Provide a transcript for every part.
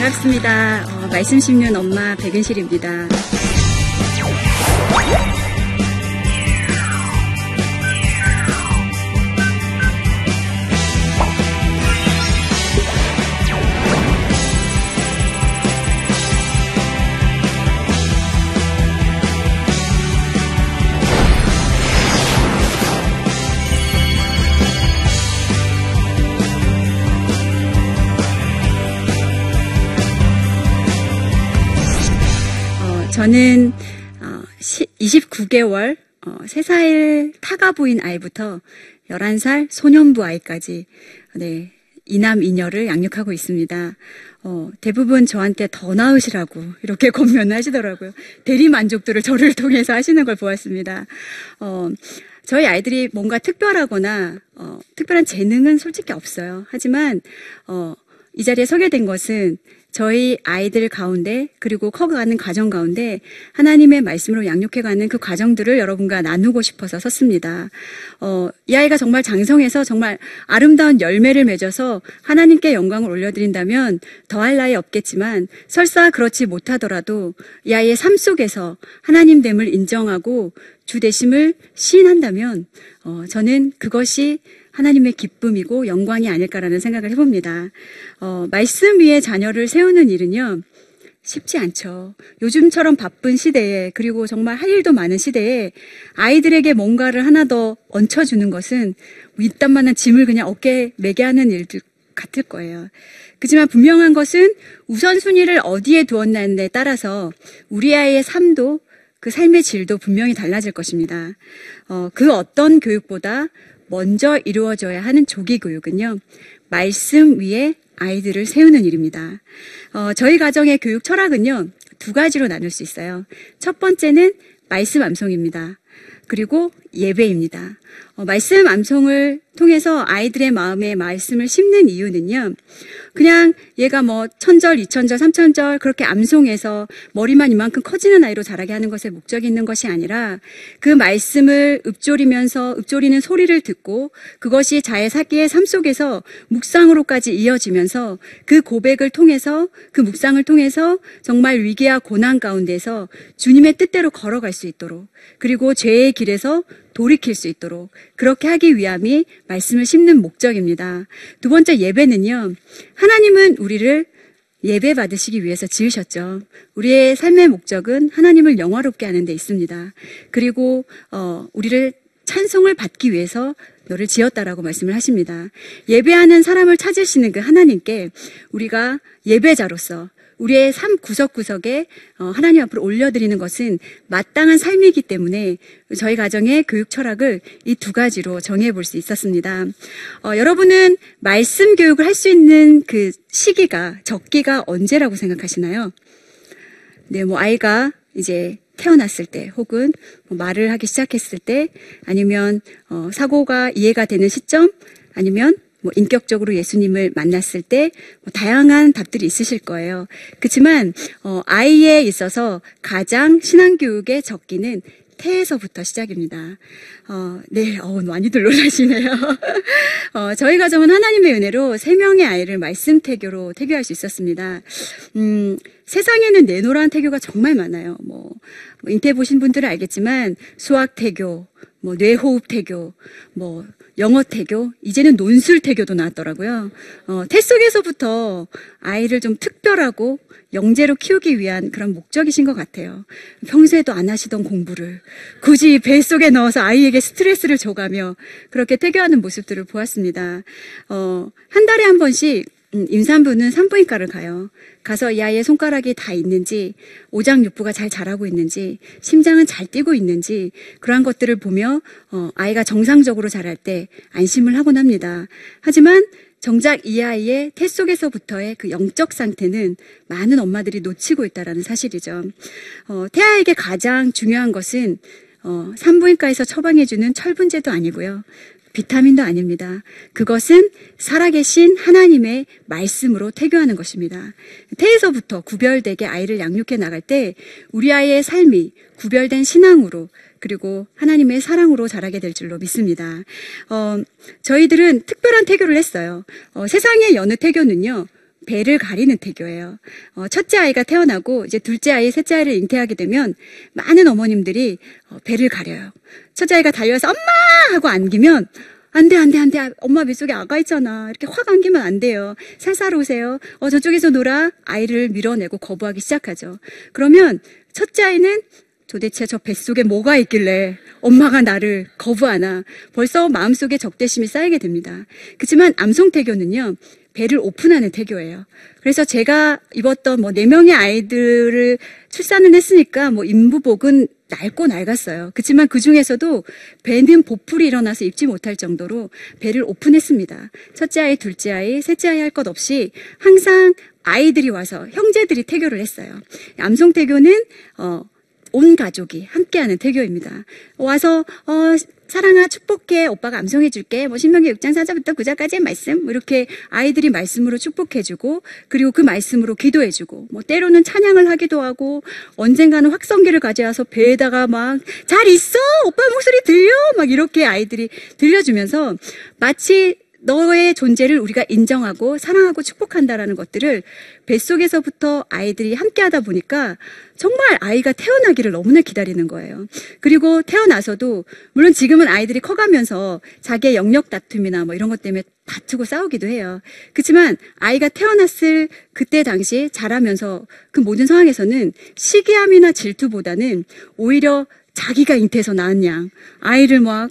반갑습니다. 말씀 심는 엄마 백은실입니다. 저는 29개월 3살 타가보인 아이부터 11살 소년부 아이까지 네, 이남 이녀를 양육하고 있습니다. 대부분 저한테 더 나으시라고 이렇게 권면을 하시더라고요. 대리만족도를 저를 통해서 하시는 걸 보았습니다. 저희 아이들이 뭔가 특별하거나 특별한 재능은 솔직히 없어요. 하지만 이 자리에 서게 된 것은 저희 아이들 가운데 그리고 커가는 과정 가운데 하나님의 말씀으로 양육해가는 그 과정들을 여러분과 나누고 싶어서 섰습니다. 이 아이가 정말 장성해서 정말 아름다운 열매를 맺어서 하나님께 영광을 올려드린다면 더할 나위 없겠지만 설사 그렇지 못하더라도 이 아이의 삶 속에서 하나님됨을 인정하고 주 되심을 시인한다면 저는 그것이 하나님의 기쁨이고 영광이 아닐까라는 생각을 해봅니다. 말씀 위에 자녀를 세우는 일은요, 쉽지 않죠. 요즘처럼 바쁜 시대에, 그리고 정말 할 일도 많은 시대에 아이들에게 뭔가를 하나 더 얹혀주는 것은 이딴만한 짐을 그냥 어깨에 메게 하는 일들 같을 거예요. 그렇지만 분명한 것은 우선순위를 어디에 두었냐에 따라서 우리 아이의 삶도 그 삶의 질도 분명히 달라질 것입니다. 그 어떤 교육보다 먼저 이루어져야 하는 조기 교육은요, 말씀 위에 아이들을 세우는 일입니다. 저희 가정의 교육 철학은요, 두 가지로 나눌 수 있어요. 첫 번째는 말씀 암송입니다. 그리고 예배입니다. 말씀 암송을 통해서 아이들의 마음에 말씀을 심는 이유는요, 그냥 얘가 뭐 천절, 이천절, 삼천절 그렇게 암송해서 머리만 이만큼 커지는 아이로 자라게 하는 것에 목적이 있는 것이 아니라 그 말씀을 읊조리면서 읊조리는 소리를 듣고 그것이 자의 사기의 삶 속에서 묵상으로까지 이어지면서 그 고백을 통해서 그 묵상을 통해서 정말 위기와 고난 가운데서 주님의 뜻대로 걸어갈 수 있도록 그리고 죄의 길에서 돌이킬 수 있도록 그렇게 하기 위함이 말씀을 심는 목적입니다. 두 번째 예배는요, 하나님은 우리를 예배 받으시기 위해서 지으셨죠. 우리의 삶의 목적은 하나님을 영화롭게 하는 데 있습니다. 그리고 우리를 찬송을 받기 위해서 너를 지었다라고 말씀을 하십니다. 예배하는 사람을 찾으시는 그 하나님께 우리가 예배자로서 우리의 삶 구석구석에 하나님 앞으로 올려드리는 것은 마땅한 삶이기 때문에 저희 가정의 교육 철학을 이 두 가지로 정해볼 수 있었습니다. 여러분은 말씀 교육을 할 수 있는 그 시기가, 적기가 언제라고 생각하시나요? 네, 뭐 아이가 이제 태어났을 때 혹은 말을 하기 시작했을 때 아니면 사고가 이해가 되는 시점 아니면 뭐 인격적으로 예수님을 만났을 때 뭐 다양한 답들이 있으실 거예요. 그렇지만 아이에 있어서 가장 신앙교육의 적기는 태에서부터 시작입니다. 네, 많이들 놀라시네요. 저희 가정은 하나님의 은혜로 3명의 아이를 말씀 태교로 태교할 수 있었습니다. 세상에는 내노라한 태교가 정말 많아요. 뭐 인태 보신 분들은 알겠지만 수학 태교, 뭐 뇌호흡 태교, 뭐 영어 태교, 이제는 논술 태교도 나왔더라고요. 태 속에서부터 아이를 좀 특별하고 영재로 키우기 위한 그런 목적이신 것 같아요. 평소에도 안 하시던 공부를 굳이 뱃속에 넣어서 아이에게 스트레스를 줘가며 그렇게 태교하는 모습들을 보았습니다. 한 달에 한 번씩 임산부는 산부인과를 가요. 가서 이 아이의 손가락이 다 있는지, 오장육부가 잘 자라고 있는지, 심장은 잘 뛰고 있는지, 그러한 것들을 보며 아이가 정상적으로 자랄 때 안심을 하곤 합니다. 하지만 정작 이 아이의 태 속에서부터의 그 영적 상태는 많은 엄마들이 놓치고 있다는 사실이죠. 태아에게 가장 중요한 것은 산부인과에서 처방해주는 철분제도 아니고요. 비타민도 아닙니다. 그것은 살아계신 하나님의 말씀으로 태교하는 것입니다. 태에서부터 구별되게 아이를 양육해 나갈 때 우리 아이의 삶이 구별된 신앙으로 그리고 하나님의 사랑으로 자라게 될 줄로 믿습니다. 저희들은 특별한 태교를 했어요. 세상의 여느 태교는요. 배를 가리는 태교예요. 첫째 아이가 태어나고 이제 둘째 아이, 셋째 아이를 잉태하게 되면 많은 어머님들이 배를 가려요. 첫째 아이가 달려와서 엄마! 하고 안기면 안 돼. 엄마 뱃속에 아가 있잖아. 이렇게 확 안기면 안 돼요. 살살 오세요. 저쪽에서 놀아. 아이를 밀어내고 거부하기 시작하죠. 그러면 첫째 아이는 도대체 저 뱃속에 뭐가 있길래 엄마가 나를 거부하나. 벌써 마음속에 적대심이 쌓이게 됩니다. 그렇지만 암송태교는요. 배를 오픈하는 태교예요. 그래서 제가 입었던 4명의 아이들을 출산을 했으니까 임부복은 낡고 낡았어요. 그렇지만 그 중에서도 배는 보풀이 일어나서 입지 못할 정도로 배를 오픈했습니다. 첫째 아이, 둘째 아이, 셋째 아이 할 것 없이 항상 아이들이 와서 형제들이 태교를 했어요. 암송 태교는 온 가족이 함께하는 태교입니다. 와서 사랑아 축복해 오빠가 암송해줄게 신명기 6장 4절부터 9절까지의 말씀 이렇게 아이들이 말씀으로 축복해주고 그리고 그 말씀으로 기도해주고 때로는 찬양을 하기도 하고 언젠가는 확성기를 가져와서 배에다가 막 잘 있어 오빠 목소리 들려 이렇게 아이들이 들려주면서 마치 너의 존재를 우리가 인정하고 사랑하고 축복한다라는 것들을 뱃속에서부터 아이들이 함께하다 보니까 정말 아이가 태어나기를 너무나 기다리는 거예요. 그리고 태어나서도 물론 지금은 아이들이 커가면서 자기의 영역 다툼이나 이런 것 때문에 다투고 싸우기도 해요. 그렇지만 아이가 태어났을 그때 당시 자라면서 그 모든 상황에서는 시기함이나 질투보다는 오히려 자기가 잉태해서 낳은 양 아이를 막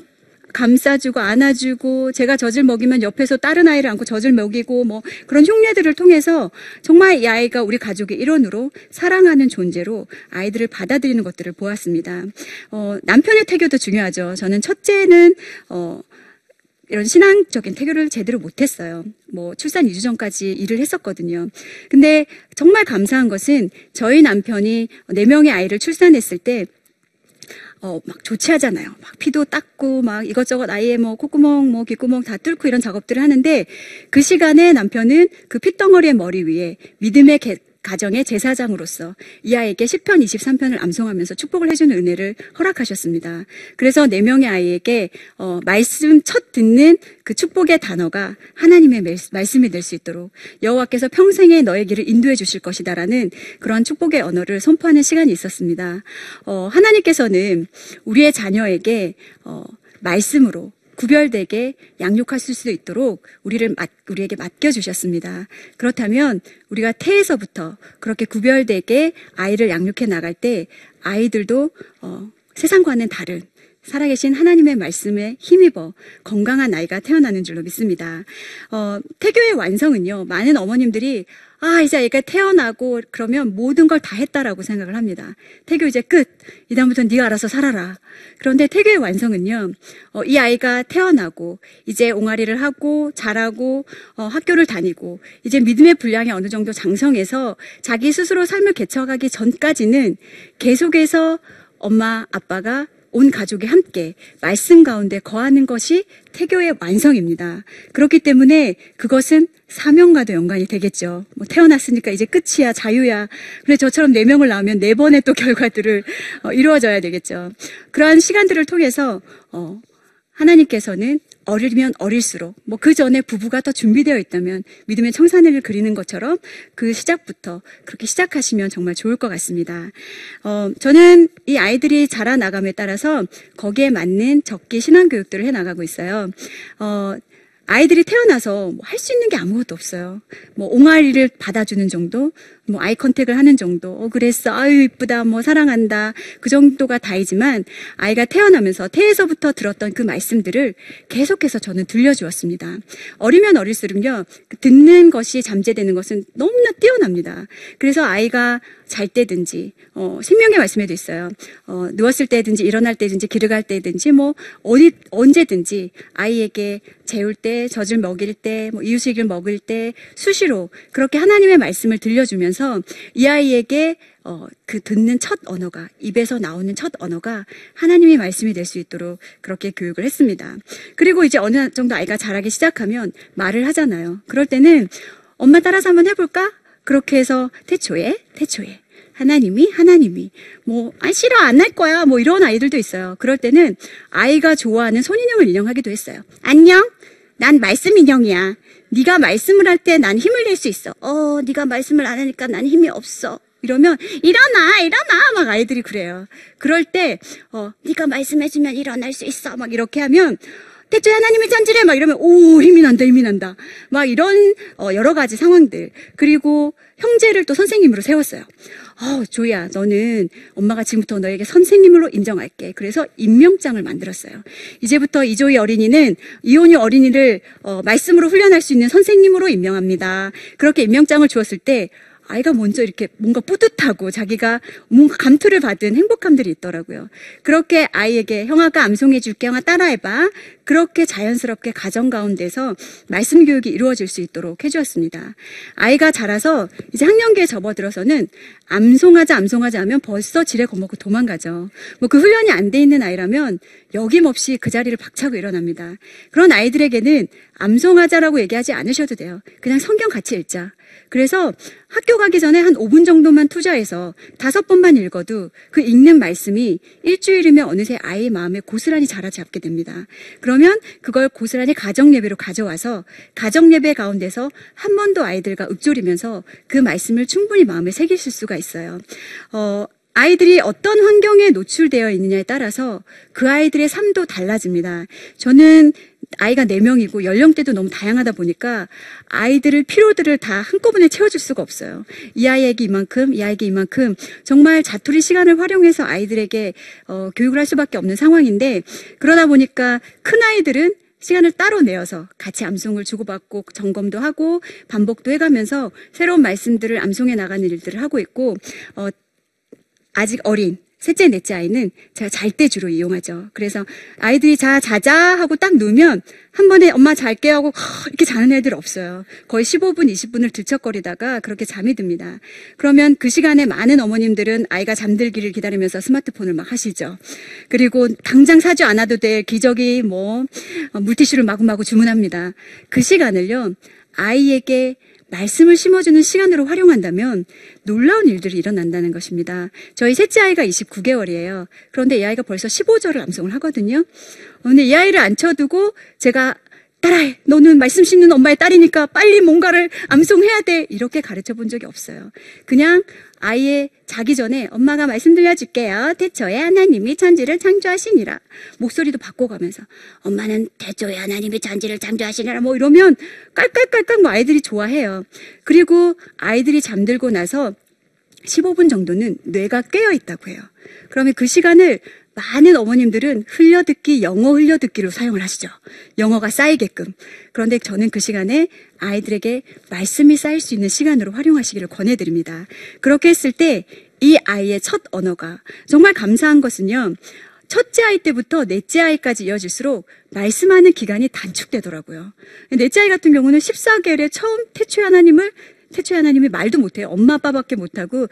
감싸주고 안아주고 제가 젖을 먹이면 옆에서 다른 아이를 안고 젖을 먹이고 그런 흉내들을 통해서 정말 이 아이가 우리 가족의 일원으로 사랑하는 존재로 아이들을 받아들이는 것들을 보았습니다. 남편의 태교도 중요하죠. 저는 첫째는 이런 신앙적인 태교를 제대로 못했어요. 출산 2주 전까지 일을 했었거든요. 근데 정말 감사한 것은 저희 남편이 4명의 아이를 출산했을 때 막 조치하잖아요. 피도 닦고, 이것저것 아이의 콧구멍, 귓구멍 다 뚫고 이런 작업들을 하는데 그 시간에 남편은 그 핏덩어리의 머리 위에 믿음의 가정의 제사장으로서 이 아이에게 10편, 23편을 암송하면서 축복을 해주는 은혜를 허락하셨습니다. 그래서 4명의 아이에게 말씀 첫 듣는 그 축복의 단어가 하나님의 말씀이 될 수 있도록 여호와께서 평생에 너의 길을 인도해 주실 것이다라는 그런 축복의 언어를 선포하는 시간이 있었습니다. 하나님께서는 우리의 자녀에게 말씀으로 구별되게 양육할 수 있도록 우리에게 맡겨주셨습니다. 그렇다면 우리가 태에서부터 그렇게 구별되게 아이를 양육해 나갈 때 아이들도 세상과는 다른 살아계신 하나님의 말씀에 힘입어 건강한 아이가 태어나는 줄로 믿습니다. 태교의 완성은요. 많은 어머님들이 이제 애가 태어나고 그러면 모든 걸 다 했다라고 생각을 합니다. 태교 이제 끝. 이다음부터는 네가 알아서 살아라. 그런데 태교의 완성은요. 이 아이가 태어나고 이제 옹알이를 하고 자라고 학교를 다니고 이제 믿음의 분량이 어느 정도 장성해서 자기 스스로 삶을 개척하기 전까지는 계속해서 엄마, 아빠가 온 가족이 함께 말씀 가운데 거하는 것이 태교의 완성입니다. 그렇기 때문에 그것은 사명과도 연관이 되겠죠. 태어났으니까 이제 끝이야, 자유야. 그런데 저처럼 4명을 낳으면 4번의 또 결과들을 이루어져야 되겠죠. 그러한 시간들을 통해서 하나님께서는 어리면 어릴수록 그 전에 부부가 더 준비되어 있다면 믿음의 청산회를 그리는 것처럼 그 시작부터 그렇게 시작하시면 정말 좋을 것 같습니다. 저는 이 아이들이 자라나감에 따라서 거기에 맞는 적기 신앙교육들을 해나가고 있어요. 아이들이 태어나서 할 수 있는 게 아무것도 없어요. 옹알이를 받아주는 정도, 뭐 아이 컨택을 하는 정도, 그랬어, 아유 이쁘다, 뭐 사랑한다, 그 정도가 다이지만 아이가 태어나면서 태에서부터 들었던 그 말씀들을 계속해서 저는 들려주었습니다. 어리면 어릴수록요, 듣는 것이 잠재되는 것은 너무나 뛰어납니다. 그래서 아이가 잘 때든지, 생명의 말씀에도 있어요. 누웠을 때든지, 일어날 때든지, 길을 갈 때든지, 뭐, 언제든지 아이에게 재울 때, 젖을 먹일 때, 뭐, 이유식을 먹을 때, 수시로 그렇게 하나님의 말씀을 들려주면서 이 아이에게 그 듣는 첫 언어가, 입에서 나오는 첫 언어가 하나님의 말씀이 될 수 있도록 그렇게 교육을 했습니다. 그리고 이제 어느 정도 아이가 자라기 시작하면 말을 하잖아요. 그럴 때는 엄마 따라서 한번 해볼까? 그렇게 해서 태초에 하나님이 뭐 아 싫어 안 할 거야 뭐 이런 아이들도 있어요. 그럴 때는 아이가 좋아하는 손인형을 인형하기도 했어요. 안녕, 난 말씀 인형이야. 네가 말씀을 할 때 난 힘을 낼 수 있어. 네가 말씀을 안 하니까 난 힘이 없어. 이러면 일어나 막 아이들이 그래요. 그럴 때 네가 말씀해주면 일어날 수 있어 막 이렇게 하면, 대체 하나님이 천지래 막 이러면 오 힘이 난다 막 이런 여러 가지 상황들. 그리고 형제를 또 선생님으로 세웠어요. 조이야, 너는 엄마가 지금부터 너에게 선생님으로 인정할게. 그래서 임명장을 만들었어요. 이제부터 이조이 어린이는 이온유 어린이를 말씀으로 훈련할 수 있는 선생님으로 임명합니다. 그렇게 임명장을 주었을 때 아이가 먼저 이렇게 뭔가 뿌듯하고 자기가 뭔가 감투를 받은 행복함들이 있더라고요. 그렇게 아이에게 형아가 암송해 줄게, 형아 따라해봐. 그렇게 자연스럽게 가정 가운데서 말씀 교육이 이루어질 수 있도록 해주었습니다. 아이가 자라서 이제 학령기에 접어들어서는 암송하자 하면 벌써 지레 겁먹고 도망가죠. 뭐 그 훈련이 안 돼 있는 아이라면 여김없이 그 자리를 박차고 일어납니다. 그런 아이들에게는 암송하자라고 얘기하지 않으셔도 돼요. 그냥 성경 같이 읽자. 그래서 학교 가기 전에 한 5분 정도만 투자해서 5번만 읽어도 그 읽는 말씀이 일주일이면 어느새 아이의 마음에 고스란히 자라잡게 됩니다. 그러면 그걸 고스란히 가정예배로 가져와서 가정예배 가운데서 한 번 더 아이들과 읊조리면서 그 말씀을 충분히 마음에 새기실 수가 있어요. 아이들이 어떤 환경에 노출되어 있느냐에 따라서 그 아이들의 삶도 달라집니다. 저는 아이가 4명이고 연령대도 너무 다양하다 보니까 아이들을 피로들을 다 한꺼번에 채워줄 수가 없어요. 이 아이에게 이만큼, 이 아이에게 이만큼, 정말 자투리 시간을 활용해서 아이들에게 교육을 할 수밖에 없는 상황인데, 그러다 보니까 큰 아이들은 시간을 따로 내어서 같이 암송을 주고받고 점검도 하고 반복도 해가면서 새로운 말씀들을 암송해 나가는 일들을 하고 있고, 아직 어린 셋째, 넷째 아이는 제가 잘 때 주로 이용하죠. 그래서 아이들이 자자 하고 딱 누우면 한 번에 엄마 잘게 하고 이렇게 자는 애들 없어요. 거의 15분, 20분을 들척거리다가 그렇게 잠이 듭니다. 그러면 그 시간에 많은 어머님들은 아이가 잠들기를 기다리면서 스마트폰을 막 하시죠. 그리고 당장 사지 않아도 될 기저귀, 뭐 물티슈를 마구마구 주문합니다. 그 시간을요, 아이에게 말씀을 심어주는 시간으로 활용한다면 놀라운 일들이 일어난다는 것입니다. 저희 셋째 아이가 29개월이에요. 그런데 이 아이가 벌써 15절을 암송을 하거든요. 근데 이 아이를 앉혀두고 제가 따라해, 너는 말씀 심는 엄마의 딸이니까 빨리 뭔가를 암송해야 돼, 이렇게 가르쳐 본 적이 없어요. 그냥 아예 자기 전에 엄마가 말씀 들려줄게요. 태초에 하나님이 천지를 창조하시니라. 목소리도 바꿔가면서 엄마는 태초에 하나님이 천지를 창조하시니라 뭐 이러면 깔깔깔깔 뭐 아이들이 좋아해요. 그리고 아이들이 잠들고 나서 15분 정도는 뇌가 깨어 있다고 해요. 그러면 그 시간을 많은 어머님들은 흘려듣기, 영어 흘려듣기로 사용을 하시죠. 영어가 쌓이게끔. 그런데 저는 그 시간에 아이들에게 말씀이 쌓일 수 있는 시간으로 활용하시기를 권해드립니다. 그렇게 했을 때 이 아이의 첫 언어가, 정말 감사한 것은요, 첫째 아이 때부터 넷째 아이까지 이어질수록 말씀하는 기간이 단축되더라고요. 넷째 아이 같은 경우는 14개월에 처음 태초에 하나님이 말도 못해요. 엄마 아빠밖에 못하고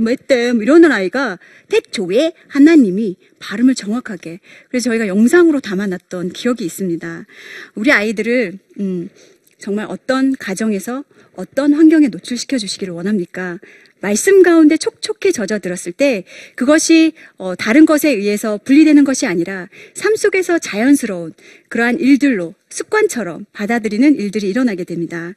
뭐 이러는 아이가 태초에 하나님이 발음을 정확하게, 그래서 저희가 영상으로 담아놨던 기억이 있습니다. 우리 아이들을 정말 어떤 가정에서 어떤 환경에 노출시켜 주시기를 원합니까? 말씀 가운데 촉촉히 젖어들었을 때 그것이 다른 것에 의해서 분리되는 것이 아니라 삶 속에서 자연스러운 그러한 일들로 습관처럼 받아들이는 일들이 일어나게 됩니다.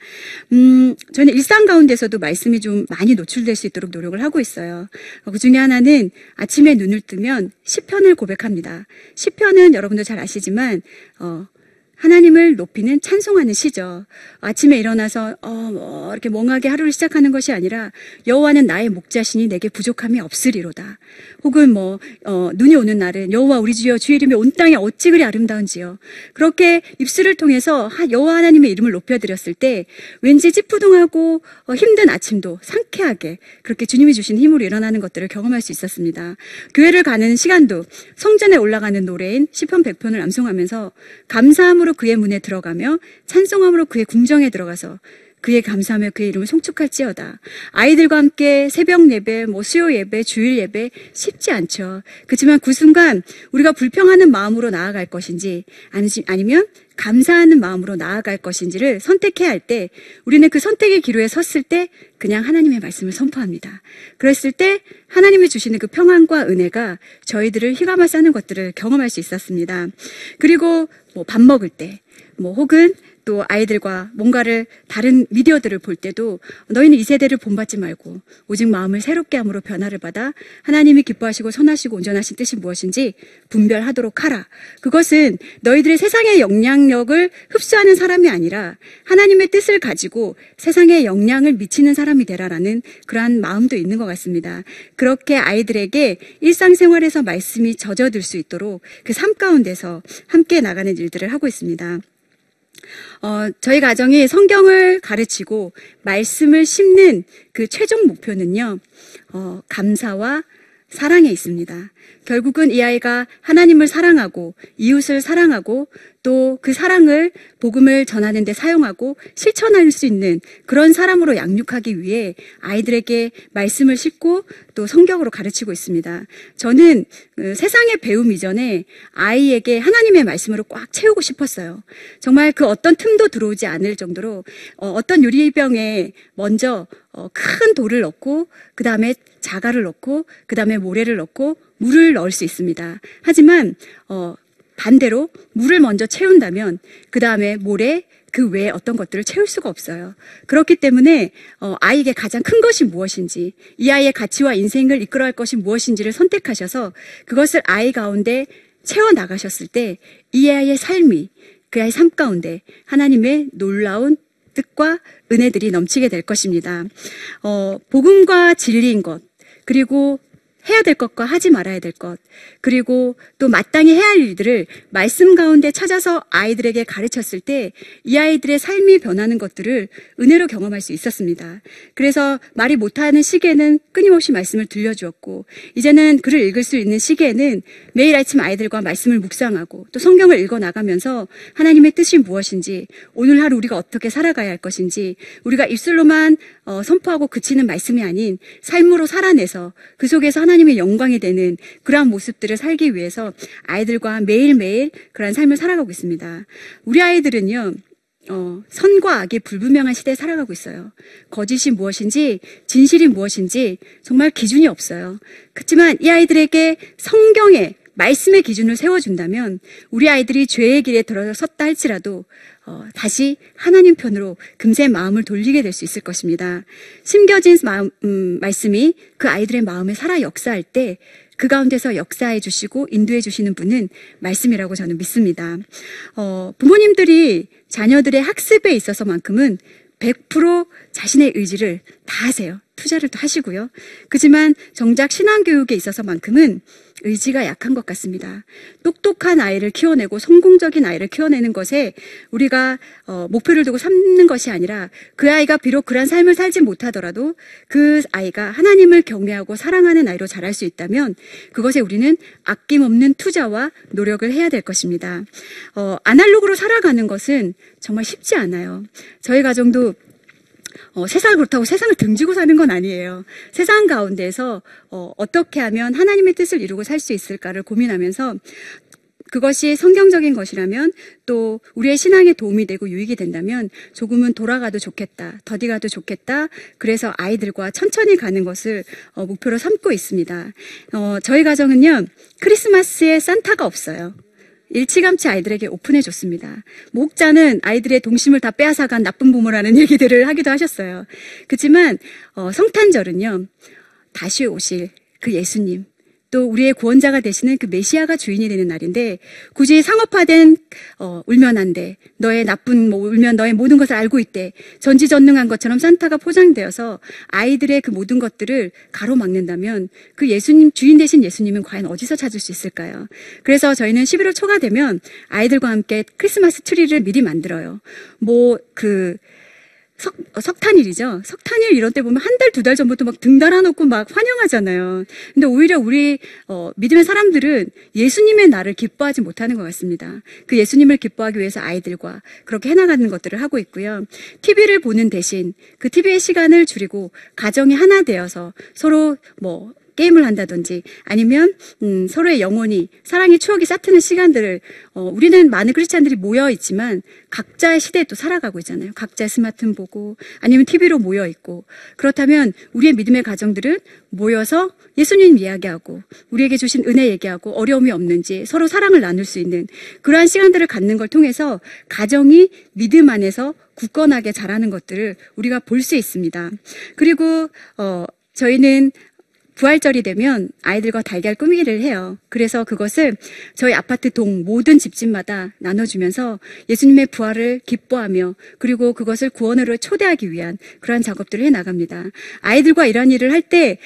저희는 일상 가운데서도 말씀이 좀 많이 노출될 수 있도록 노력을 하고 있어요. 그 중에 하나는 아침에 눈을 뜨면 시편을 고백합니다. 시편은 여러분도 잘 아시지만 하나님을 높이는 찬송하는 시죠. 아침에 일어나서 이렇게 멍하게 하루를 시작하는 것이 아니라 여호와는 나의 목자시니 내게 부족함이 없으리로다. 혹은 눈이 오는 날은 여호와 우리 주여 주의 이름이 온 땅에 어찌 그리 아름다운지요. 그렇게 입술을 통해서 여호와 하나님의 이름을 높여드렸을 때 왠지 찌푸둥하고 힘든 아침도 상쾌하게 그렇게 주님이 주신 힘으로 일어나는 것들을 경험할 수 있었습니다. 교회를 가는 시간도 성전에 올라가는 노래인 시편 100편을 암송하면서 감사함으로 그의 문에 들어가며 찬송함으로 그의 궁정에 들어가서 그의 감사하며 그의 이름을 송축할지어다. 아이들과 함께 새벽 예배, 수요 예배, 주일 예배 쉽지 않죠. 그렇지만 그 순간 우리가 불평하는 마음으로 나아갈 것인지 아니면 감사하는 마음으로 나아갈 것인지를 선택해야 할 때 우리는 그 선택의 기로에 섰을 때 그냥 하나님의 말씀을 선포합니다. 그랬을 때 하나님이 주시는 그 평안과 은혜가 저희들을 휘감아 싸는 것들을 경험할 수 있었습니다. 그리고 밥 먹을 때 혹은 또 아이들과 뭔가를 다른 미디어들을 볼 때도 너희는 이 세대를 본받지 말고 오직 마음을 새롭게 함으로 변화를 받아 하나님이 기뻐하시고 선하시고 온전하신 뜻이 무엇인지 분별하도록 하라. 그것은 너희들의 세상의 영향력을 흡수하는 사람이 아니라 하나님의 뜻을 가지고 세상에 영향을 미치는 사람이 되라라는 그러한 마음도 있는 것 같습니다. 그렇게 아이들에게 일상생활에서 말씀이 젖어들 수 있도록 그 삶 가운데서 함께 나가는 일들을 하고 있습니다. 저희 가정이 성경을 가르치고 말씀을 심는 그 최종 목표는요, 감사와 사랑에 있습니다. 결국은 이 아이가 하나님을 사랑하고 이웃을 사랑하고 또 그 사랑을 복음을 전하는 데 사용하고 실천할 수 있는 그런 사람으로 양육하기 위해 아이들에게 말씀을 싣고 또 성경으로 가르치고 있습니다. 저는 세상의 배움 이전에 아이에게 하나님의 말씀으로 꽉 채우고 싶었어요. 정말 그 어떤 틈도 들어오지 않을 정도로 어떤 유리병에 먼저 큰 돌을 넣고 그 다음에 자갈을 넣고 그 다음에 모래를 넣고 물을 넣을 수 있습니다. 하지만 반대로 물을 먼저 채운다면 그 다음에 모래 그 외에 어떤 것들을 채울 수가 없어요. 그렇기 때문에 아이에게 가장 큰 것이 무엇인지 이 아이의 가치와 인생을 이끌어갈 것이 무엇인지를 선택하셔서 그것을 아이 가운데 채워나가셨을 때 이 아이의 삶이 그 아이의 삶 가운데 하나님의 놀라운 뜻과 은혜들이 넘치게 될 것입니다. 복음과 진리인 것 그리고 해야 될 것과 하지 말아야 될 것 그리고 또 마땅히 해야 할 일들을 말씀 가운데 찾아서 아이들에게 가르쳤을 때 이 아이들의 삶이 변하는 것들을 은혜로 경험할 수 있었습니다. 그래서 말이 못하는 시기에는 끊임없이 말씀을 들려주었고 이제는 글을 읽을 수 있는 시기에는 매일 아침 아이들과 말씀을 묵상하고 또 성경을 읽어나가면서 하나님의 뜻이 무엇인지 오늘 하루 우리가 어떻게 살아가야 할 것인지 우리가 입술로만 선포하고 그치는 말씀이 아닌 삶으로 살아내서 그 속에서 하나님의 영광이 되는 그러한 모습들을 살기 위해서 아이들과 매일매일 그러한 삶을 살아가고 있습니다. 우리 아이들은요, 선과 악이 불분명한 시대에 살아가고 있어요. 거짓이 무엇인지 진실이 무엇인지 정말 기준이 없어요. 그렇지만 이 아이들에게 성경의 말씀의 기준을 세워준다면 우리 아이들이 죄의 길에 들어섰다 할지라도 다시 하나님 편으로 금세 마음을 돌리게 될 수 있을 것입니다. 심겨진 말씀이 그 아이들의 마음에 살아 역사할 때 그 가운데서 역사해 주시고 인도해 주시는 분은 말씀이라고 저는 믿습니다. 부모님들이 자녀들의 학습에 있어서만큼은 100% 자신의 의지를 다하세요. 투자를 또 하시고요. 그렇지만 정작 신앙교육에 있어서만큼은 의지가 약한 것 같습니다. 똑똑한 아이를 키워내고 성공적인 아이를 키워내는 것에 우리가 목표를 두고 삼는 것이 아니라 그 아이가 비록 그런 삶을 살지 못하더라도 그 아이가 하나님을 경외하고 사랑하는 아이로 자랄 수 있다면 그것에 우리는 아낌없는 투자와 노력을 해야 될 것입니다. 아날로그로 살아가는 것은 정말 쉽지 않아요. 저희 가정도 그렇다고 세상을 등지고 사는 건 아니에요. 세상 가운데서 어떻게 하면 하나님의 뜻을 이루고 살 수 있을까를 고민하면서 그것이 성경적인 것이라면 또 우리의 신앙에 도움이 되고 유익이 된다면 조금은 돌아가도 좋겠다, 더디가도 좋겠다. 그래서 아이들과 천천히 가는 것을 목표로 삼고 있습니다. 저희 가정은요, 크리스마스에 산타가 없어요. 일찌감치 아이들에게 오픈해줬습니다. 목자는 아이들의 동심을 다 빼앗아간 나쁜 부모라는 얘기들을 하기도 하셨어요. 그렇지만 성탄절은요, 다시 오실 그 예수님, 또 우리의 구원자가 되시는 그 메시아가 주인이 되는 날인데, 굳이 상업화된 울면 안 돼, 너의 나쁜 울면 너의 모든 것을 알고 있대, 전지전능한 것처럼 산타가 포장되어서 아이들의 그 모든 것들을 가로막는다면 그 예수님, 주인 되신 예수님은 과연 어디서 찾을 수 있을까요? 그래서 저희는 11월 초가 되면 아이들과 함께 크리스마스 트리를 미리 만들어요. 석탄일이죠. 석탄일 이런 때 보면 한 달, 두 달 전부터 막 등 달아놓고 막 환영하잖아요. 근데 오히려 우리, 믿음의 사람들은 예수님의 날을 기뻐하지 못하는 것 같습니다. 그 예수님을 기뻐하기 위해서 아이들과 그렇게 해나가는 것들을 하고 있고요. TV를 보는 대신 그 TV의 시간을 줄이고 가정이 하나 되어서 서로 게임을 한다든지 아니면 서로의 영혼이 사랑의 추억이 쌓트는 시간들을 우리는 많은 크리스찬들이 모여 있지만 각자의 시대에 또 살아가고 있잖아요. 각자의 스마트폰 보고 아니면 TV로 모여 있고, 그렇다면 우리의 믿음의 가정들은 모여서 예수님 이야기하고 우리에게 주신 은혜 얘기하고 어려움이 없는지 서로 사랑을 나눌 수 있는 그러한 시간들을 갖는 걸 통해서 가정이 믿음 안에서 굳건하게 자라는 것들을 우리가 볼 수 있습니다. 그리고 저희는 부활절이 되면 아이들과 달걀 꾸미기를 해요. 그래서 그것을 저희 아파트 동 모든 집집마다 나눠주면서 예수님의 부활을 기뻐하며 그리고 그것을 구원으로 초대하기 위한 그러한 작업들을 해나갑니다. 아이들과 이런 일을 할 때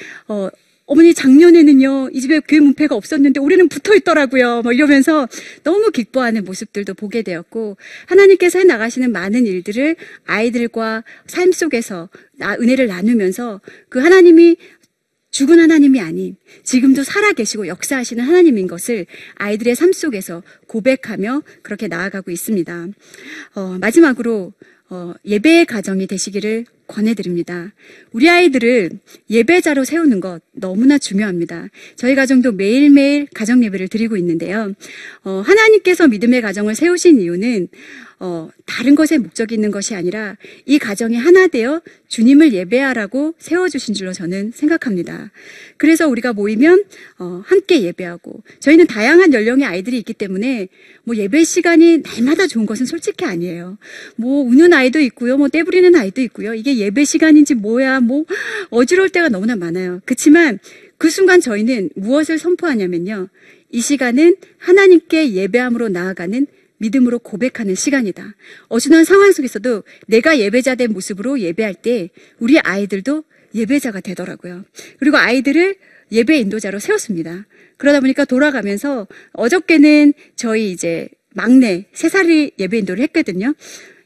어머니 작년에는요 이 집에 교회 문패가 없었는데 올해는 붙어있더라고요 막 이러면서 너무 기뻐하는 모습들도 보게 되었고, 하나님께서 해나가시는 많은 일들을 아이들과 삶 속에서 은혜를 나누면서 그 하나님이 죽은 하나님이 아닌 지금도 살아계시고 역사하시는 하나님인 것을 아이들의 삶 속에서 고백하며 그렇게 나아가고 있습니다. 마지막으로 예배의 가정이 되시기를 권해드립니다. 우리 아이들을 예배자로 세우는 것 너무나 중요합니다. 저희 가정도 매일매일 가정 예배를 드리고 있는데요. 하나님께서 믿음의 가정을 세우신 이유는 다른 것에 목적이 있는 것이 아니라 이 가정이 하나 되어 주님을 예배하라고 세워주신 줄로 저는 생각합니다. 그래서 우리가 모이면 함께 예배하고, 저희는 다양한 연령의 아이들이 있기 때문에 예배 시간이 날마다 좋은 것은 솔직히 아니에요. 우는 아이도 있고요, 떼부리는 아이도 있고요. 이게 예배 시간인지 뭐야, 어지러울 때가 너무나 많아요. 그렇지만 그 순간 저희는 무엇을 선포하냐면요, 이 시간은 하나님께 예배함으로 나아가는 믿음으로 고백하는 시간이다. 어수선한 상황 속에서도 내가 예배자 된 모습으로 예배할 때 우리 아이들도 예배자가 되더라고요. 그리고 아이들을 예배 인도자로 세웠습니다. 그러다 보니까 돌아가면서 어저께는 저희 막내 3살이 예배 인도를 했거든요.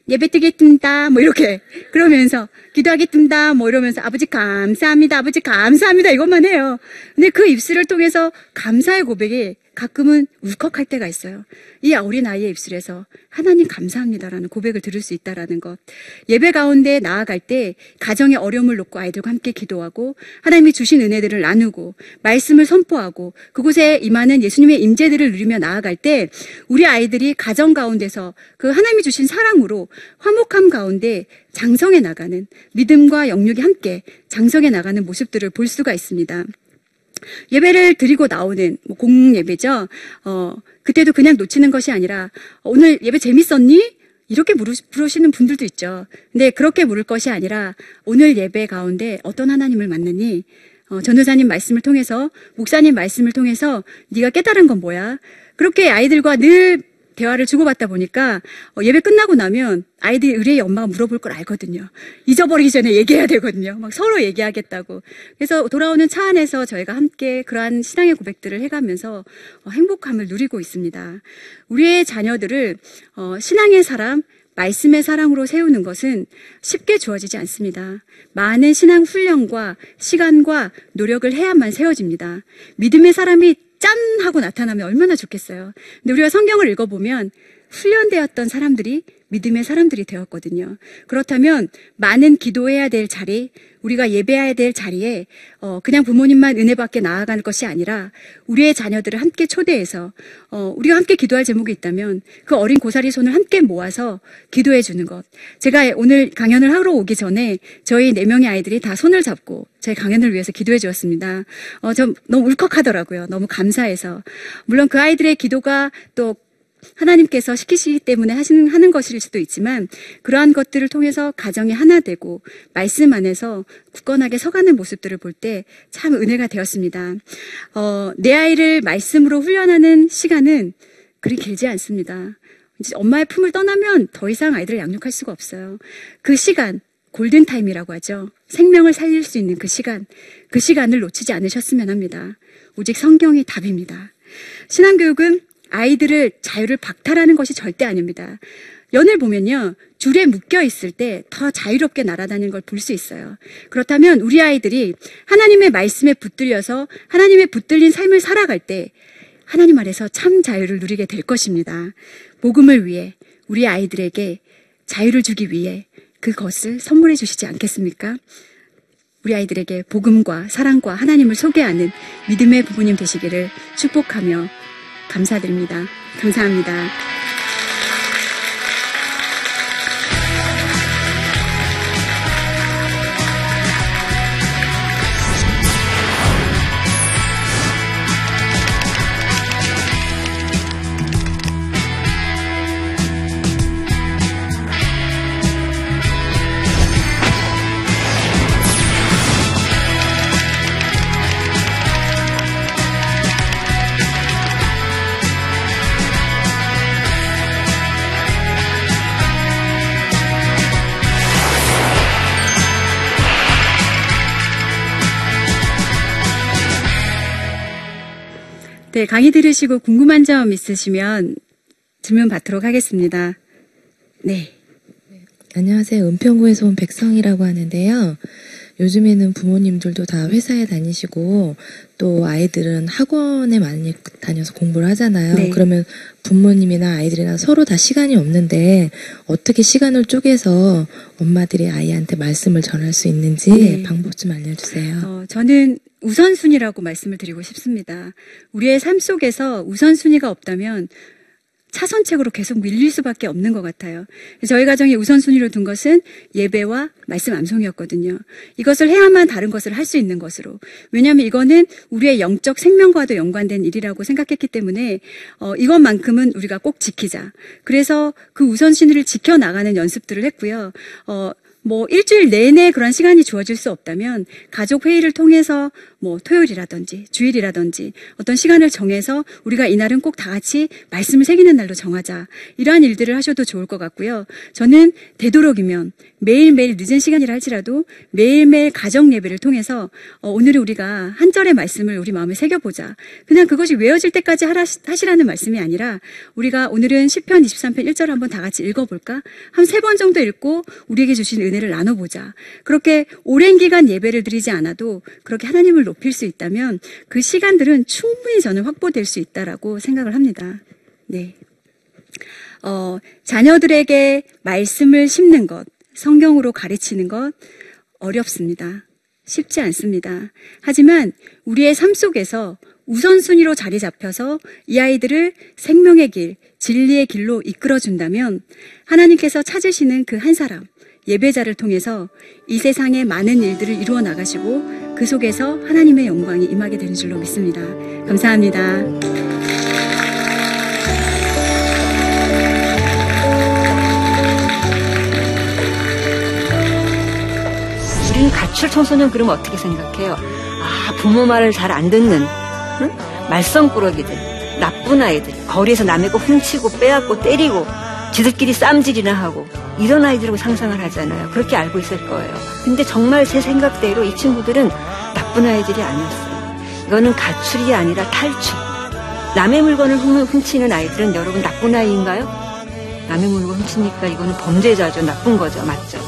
예배 드리겠습니다 이렇게 그러면서 기도하겠습니다 이러면서 아버지 감사합니다, 아버지 감사합니다 이것만 해요. 근데 그 입술을 통해서 감사의 고백이 가끔은 울컥할 때가 있어요. 이 어린아이의 입술에서 하나님 감사합니다라는 고백을 들을 수 있다라는 것. 예배 가운데 나아갈 때 가정의 어려움을 놓고 아이들과 함께 기도하고 하나님이 주신 은혜들을 나누고 말씀을 선포하고 그곳에 임하는 예수님의 임재들을 누리며 나아갈 때 우리 아이들이 가정 가운데서 그 하나님이 주신 사랑으로 화목함 가운데 장성해 나가는, 믿음과 영육이 함께 장성해 나가는 모습들을 볼 수가 있습니다. 예배를 드리고 나오는 공예배죠. 그때도 그냥 놓치는 것이 아니라 오늘 예배 재밌었니? 이렇게 물으시는 분들도 있죠. 근데 그렇게 물을 것이 아니라 오늘 예배 가운데 어떤 하나님을 만나니? 전도사님 말씀을 통해서, 목사님 말씀을 통해서 네가 깨달은 건 뭐야? 그렇게 아이들과 늘 대화를 주고받다 보니까 예배 끝나고 나면 아이들이 의뢰의 엄마가 물어볼 걸 알거든요. 잊어버리기 전에 얘기해야 되거든요. 막 서로 얘기하겠다고. 그래서 돌아오는 차 안에서 저희가 함께 그러한 신앙의 고백들을 해가면서 행복함을 누리고 있습니다. 우리의 자녀들을 신앙의 사람, 말씀의 사랑으로 세우는 것은 쉽게 주어지지 않습니다. 많은 신앙 훈련과 시간과 노력을 해야만 세워집니다. 믿음의 사람이 짠 하고 나타나면 얼마나 좋겠어요. 근데 우리가 성경을 읽어보면 훈련되었던 사람들이 믿음의 사람들이 되었거든요. 그렇다면 많은 기도해야 될 자리, 우리가 예배해야 될 자리에 그냥 부모님만 은혜받게 나아가는 것이 아니라 우리의 자녀들을 함께 초대해서 우리가 함께 기도할 제목이 있다면 그 어린 고사리 손을 함께 모아서 기도해 주는 것. 제가 오늘 강연을 하러 오기 전에 저희 4명의 아이들이 다 손을 잡고 저희 강연을 위해서 기도해 주었습니다. 좀 너무 울컥하더라고요. 너무 감사해서. 물론 그 아이들의 기도가 또 하나님께서 시키시기 때문에 하는 것일 수도 있지만, 그러한 것들을 통해서 가정이 하나 되고 말씀 안에서 굳건하게 서가는 모습들을 볼 때 참 은혜가 되었습니다. 내 아이를 말씀으로 훈련하는 시간은 그리 길지 않습니다. 이제 엄마의 품을 떠나면 더 이상 아이들을 양육할 수가 없어요. 그 시간, 골든타임이라고 하죠. 생명을 살릴 수 있는 그 시간, 그 시간을 놓치지 않으셨으면 합니다. 오직 성경이 답입니다. 신앙교육은 아이들을 자유를 박탈하는 것이 절대 아닙니다. 연을 보면요, 줄에 묶여 있을 때 더 자유롭게 날아다니는 걸 볼 수 있어요. 그렇다면 우리 아이들이 하나님의 말씀에 붙들려서 하나님의 붙들린 삶을 살아갈 때 하나님 안에서 참 자유를 누리게 될 것입니다. 복음을 위해 우리 아이들에게 자유를 주기 위해 그것을 선물해 주시지 않겠습니까? 우리 아이들에게 복음과 사랑과 하나님을 소개하는 믿음의 부모님 되시기를 축복하며 감사드립니다. 감사합니다. 네, 강의 들으시고 궁금한 점 있으시면 질문 받도록 하겠습니다. 네. 안녕하세요. 은평구에서 온 백성이라고 하는데요. 요즘에는 부모님들도 다 회사에 다니시고 또 아이들은 학원에 많이 다녀서 공부를 하잖아요. 네. 그러면 부모님이나 아이들이나 서로 다 시간이 없는데 어떻게 시간을 쪼개서 엄마들이 아이한테 말씀을 전할 수 있는지 네. 방법 좀 알려주세요. 저는 우선순위라고 말씀을 드리고 싶습니다. 우리의 삶 속에서 우선순위가 없다면 차선책으로 계속 밀릴 수밖에 없는 것 같아요. 저희 가정이 우선순위로 둔 것은 예배와 말씀 암송이었거든요. 이것을 해야만 다른 것을 할 수 있는 것으로. 왜냐하면 이거는 우리의 영적 생명과도 연관된 일이라고 생각했기 때문에 이것만큼은 우리가 꼭 지키자. 그래서 그 우선순위를 지켜나가는 연습들을 했고요. 일주일 내내 그런 시간이 주어질 수 없다면 가족 회의를 통해서 토요일이라든지 주일이라든지 어떤 시간을 정해서 우리가 이날은 꼭 다 같이 말씀을 새기는 날로 정하자. 이러한 일들을 하셔도 좋을 것 같고요. 저는 되도록이면 매일매일 늦은 시간이라 할지라도 매일매일 가정 예배를 통해서 오늘은 우리가 한 절의 말씀을 우리 마음에 새겨보자. 그냥 그것이 외워질 때까지 하시라는 말씀이 아니라 우리가 오늘은 시편 23편 1절 한번 다 같이 읽어볼까? 한 3번 정도 읽고 우리에게 주신 은혜를 나눠보자. 그렇게 오랜 기간 예배를 드리지 않아도 그렇게 하나님을 높일 수 있다면 그 시간들은 충분히 저는 확보될 수 있다라고 생각을 합니다. 네. 자녀들에게 말씀을 심는 것, 성경으로 가르치는 것 어렵습니다. 쉽지 않습니다. 하지만 우리의 삶 속에서 우선순위로 자리 잡혀서 이 아이들을 생명의 길, 진리의 길로 이끌어준다면 하나님께서 찾으시는 그 한 사람, 예배자를 통해서 이 세상의 많은 일들을 이루어 나가시고 그 속에서 하나님의 영광이 임하게 되는 줄로 믿습니다. 감사합니다. 우리는 가출 청소년 그럼 어떻게 생각해요? 부모 말을 잘 안 듣는 응? 말썽꾸러기들, 나쁜 아이들, 거리에서 남의 거 훔치고 빼앗고 때리고 지들끼리 쌈질이나 하고 이런 아이들하고 상상을 하잖아요. 그렇게 알고 있을 거예요. 근데 정말 제 생각대로 이 친구들은 나쁜 아이들이 아니었어요. 이거는 가출이 아니라 탈출. 남의 물건을 훔치는 아이들은 여러분 나쁜 아이인가요? 남의 물건 훔치니까 이거는 범죄자죠. 나쁜 거죠. 맞죠?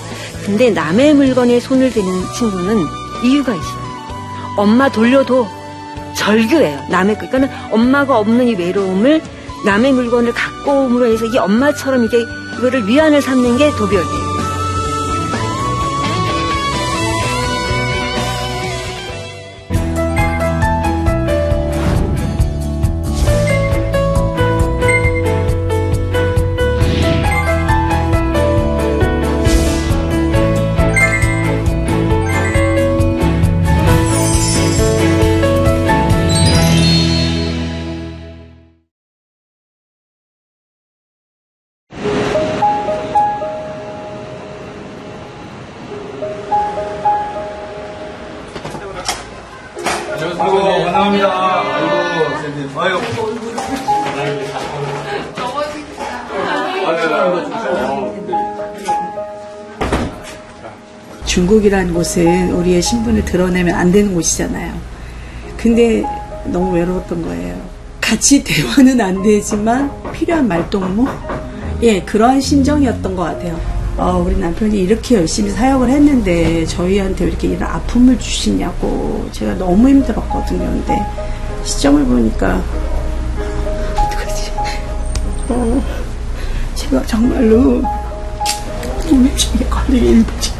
근데 남의 물건에 손을 대는 친구는 이유가 있어요. 엄마 돌려도 절규해요. 그러니까 엄마가 없는 이 외로움을 남의 물건을 갖고 오므로 해서 이 엄마처럼 이거를 위안을 삼는 게 도벽이에요. 감사합니다. 아이고, 쌤님. 아이고. 중국이라는 곳은 우리의 신분을 드러내면 안 되는 곳이잖아요. 근데 너무 외로웠던 거예요. 같이 대화는 안 되지만 필요한 말동무? 예, 그러한 심정이었던 것 같아요. 우리 남편이 이렇게 열심히 사역을 했는데 저희한테 이렇게 이런 아픔을 주시냐고 제가 너무 힘들었거든요. 근데 시점을 보니까 어떡하지? 제가 정말로 우울증에 걸리기 일부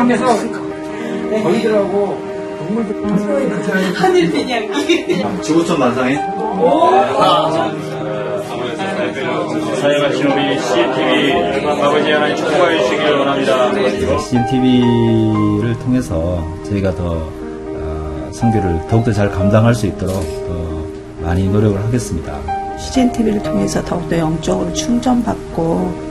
하나님께서 저희들하고 동물들 하늘빛 향기 지구촌 만상인 사역하신 우리 CNTV 아버지 하나님 축복해 주시기를 원합니다. CNTV를 통해서 저희가 더 선교를 더욱더 잘 감당할 수 있도록 더 많이 노력을 하겠습니다. CNTV를 통해서 더욱더 영적으로 충전받고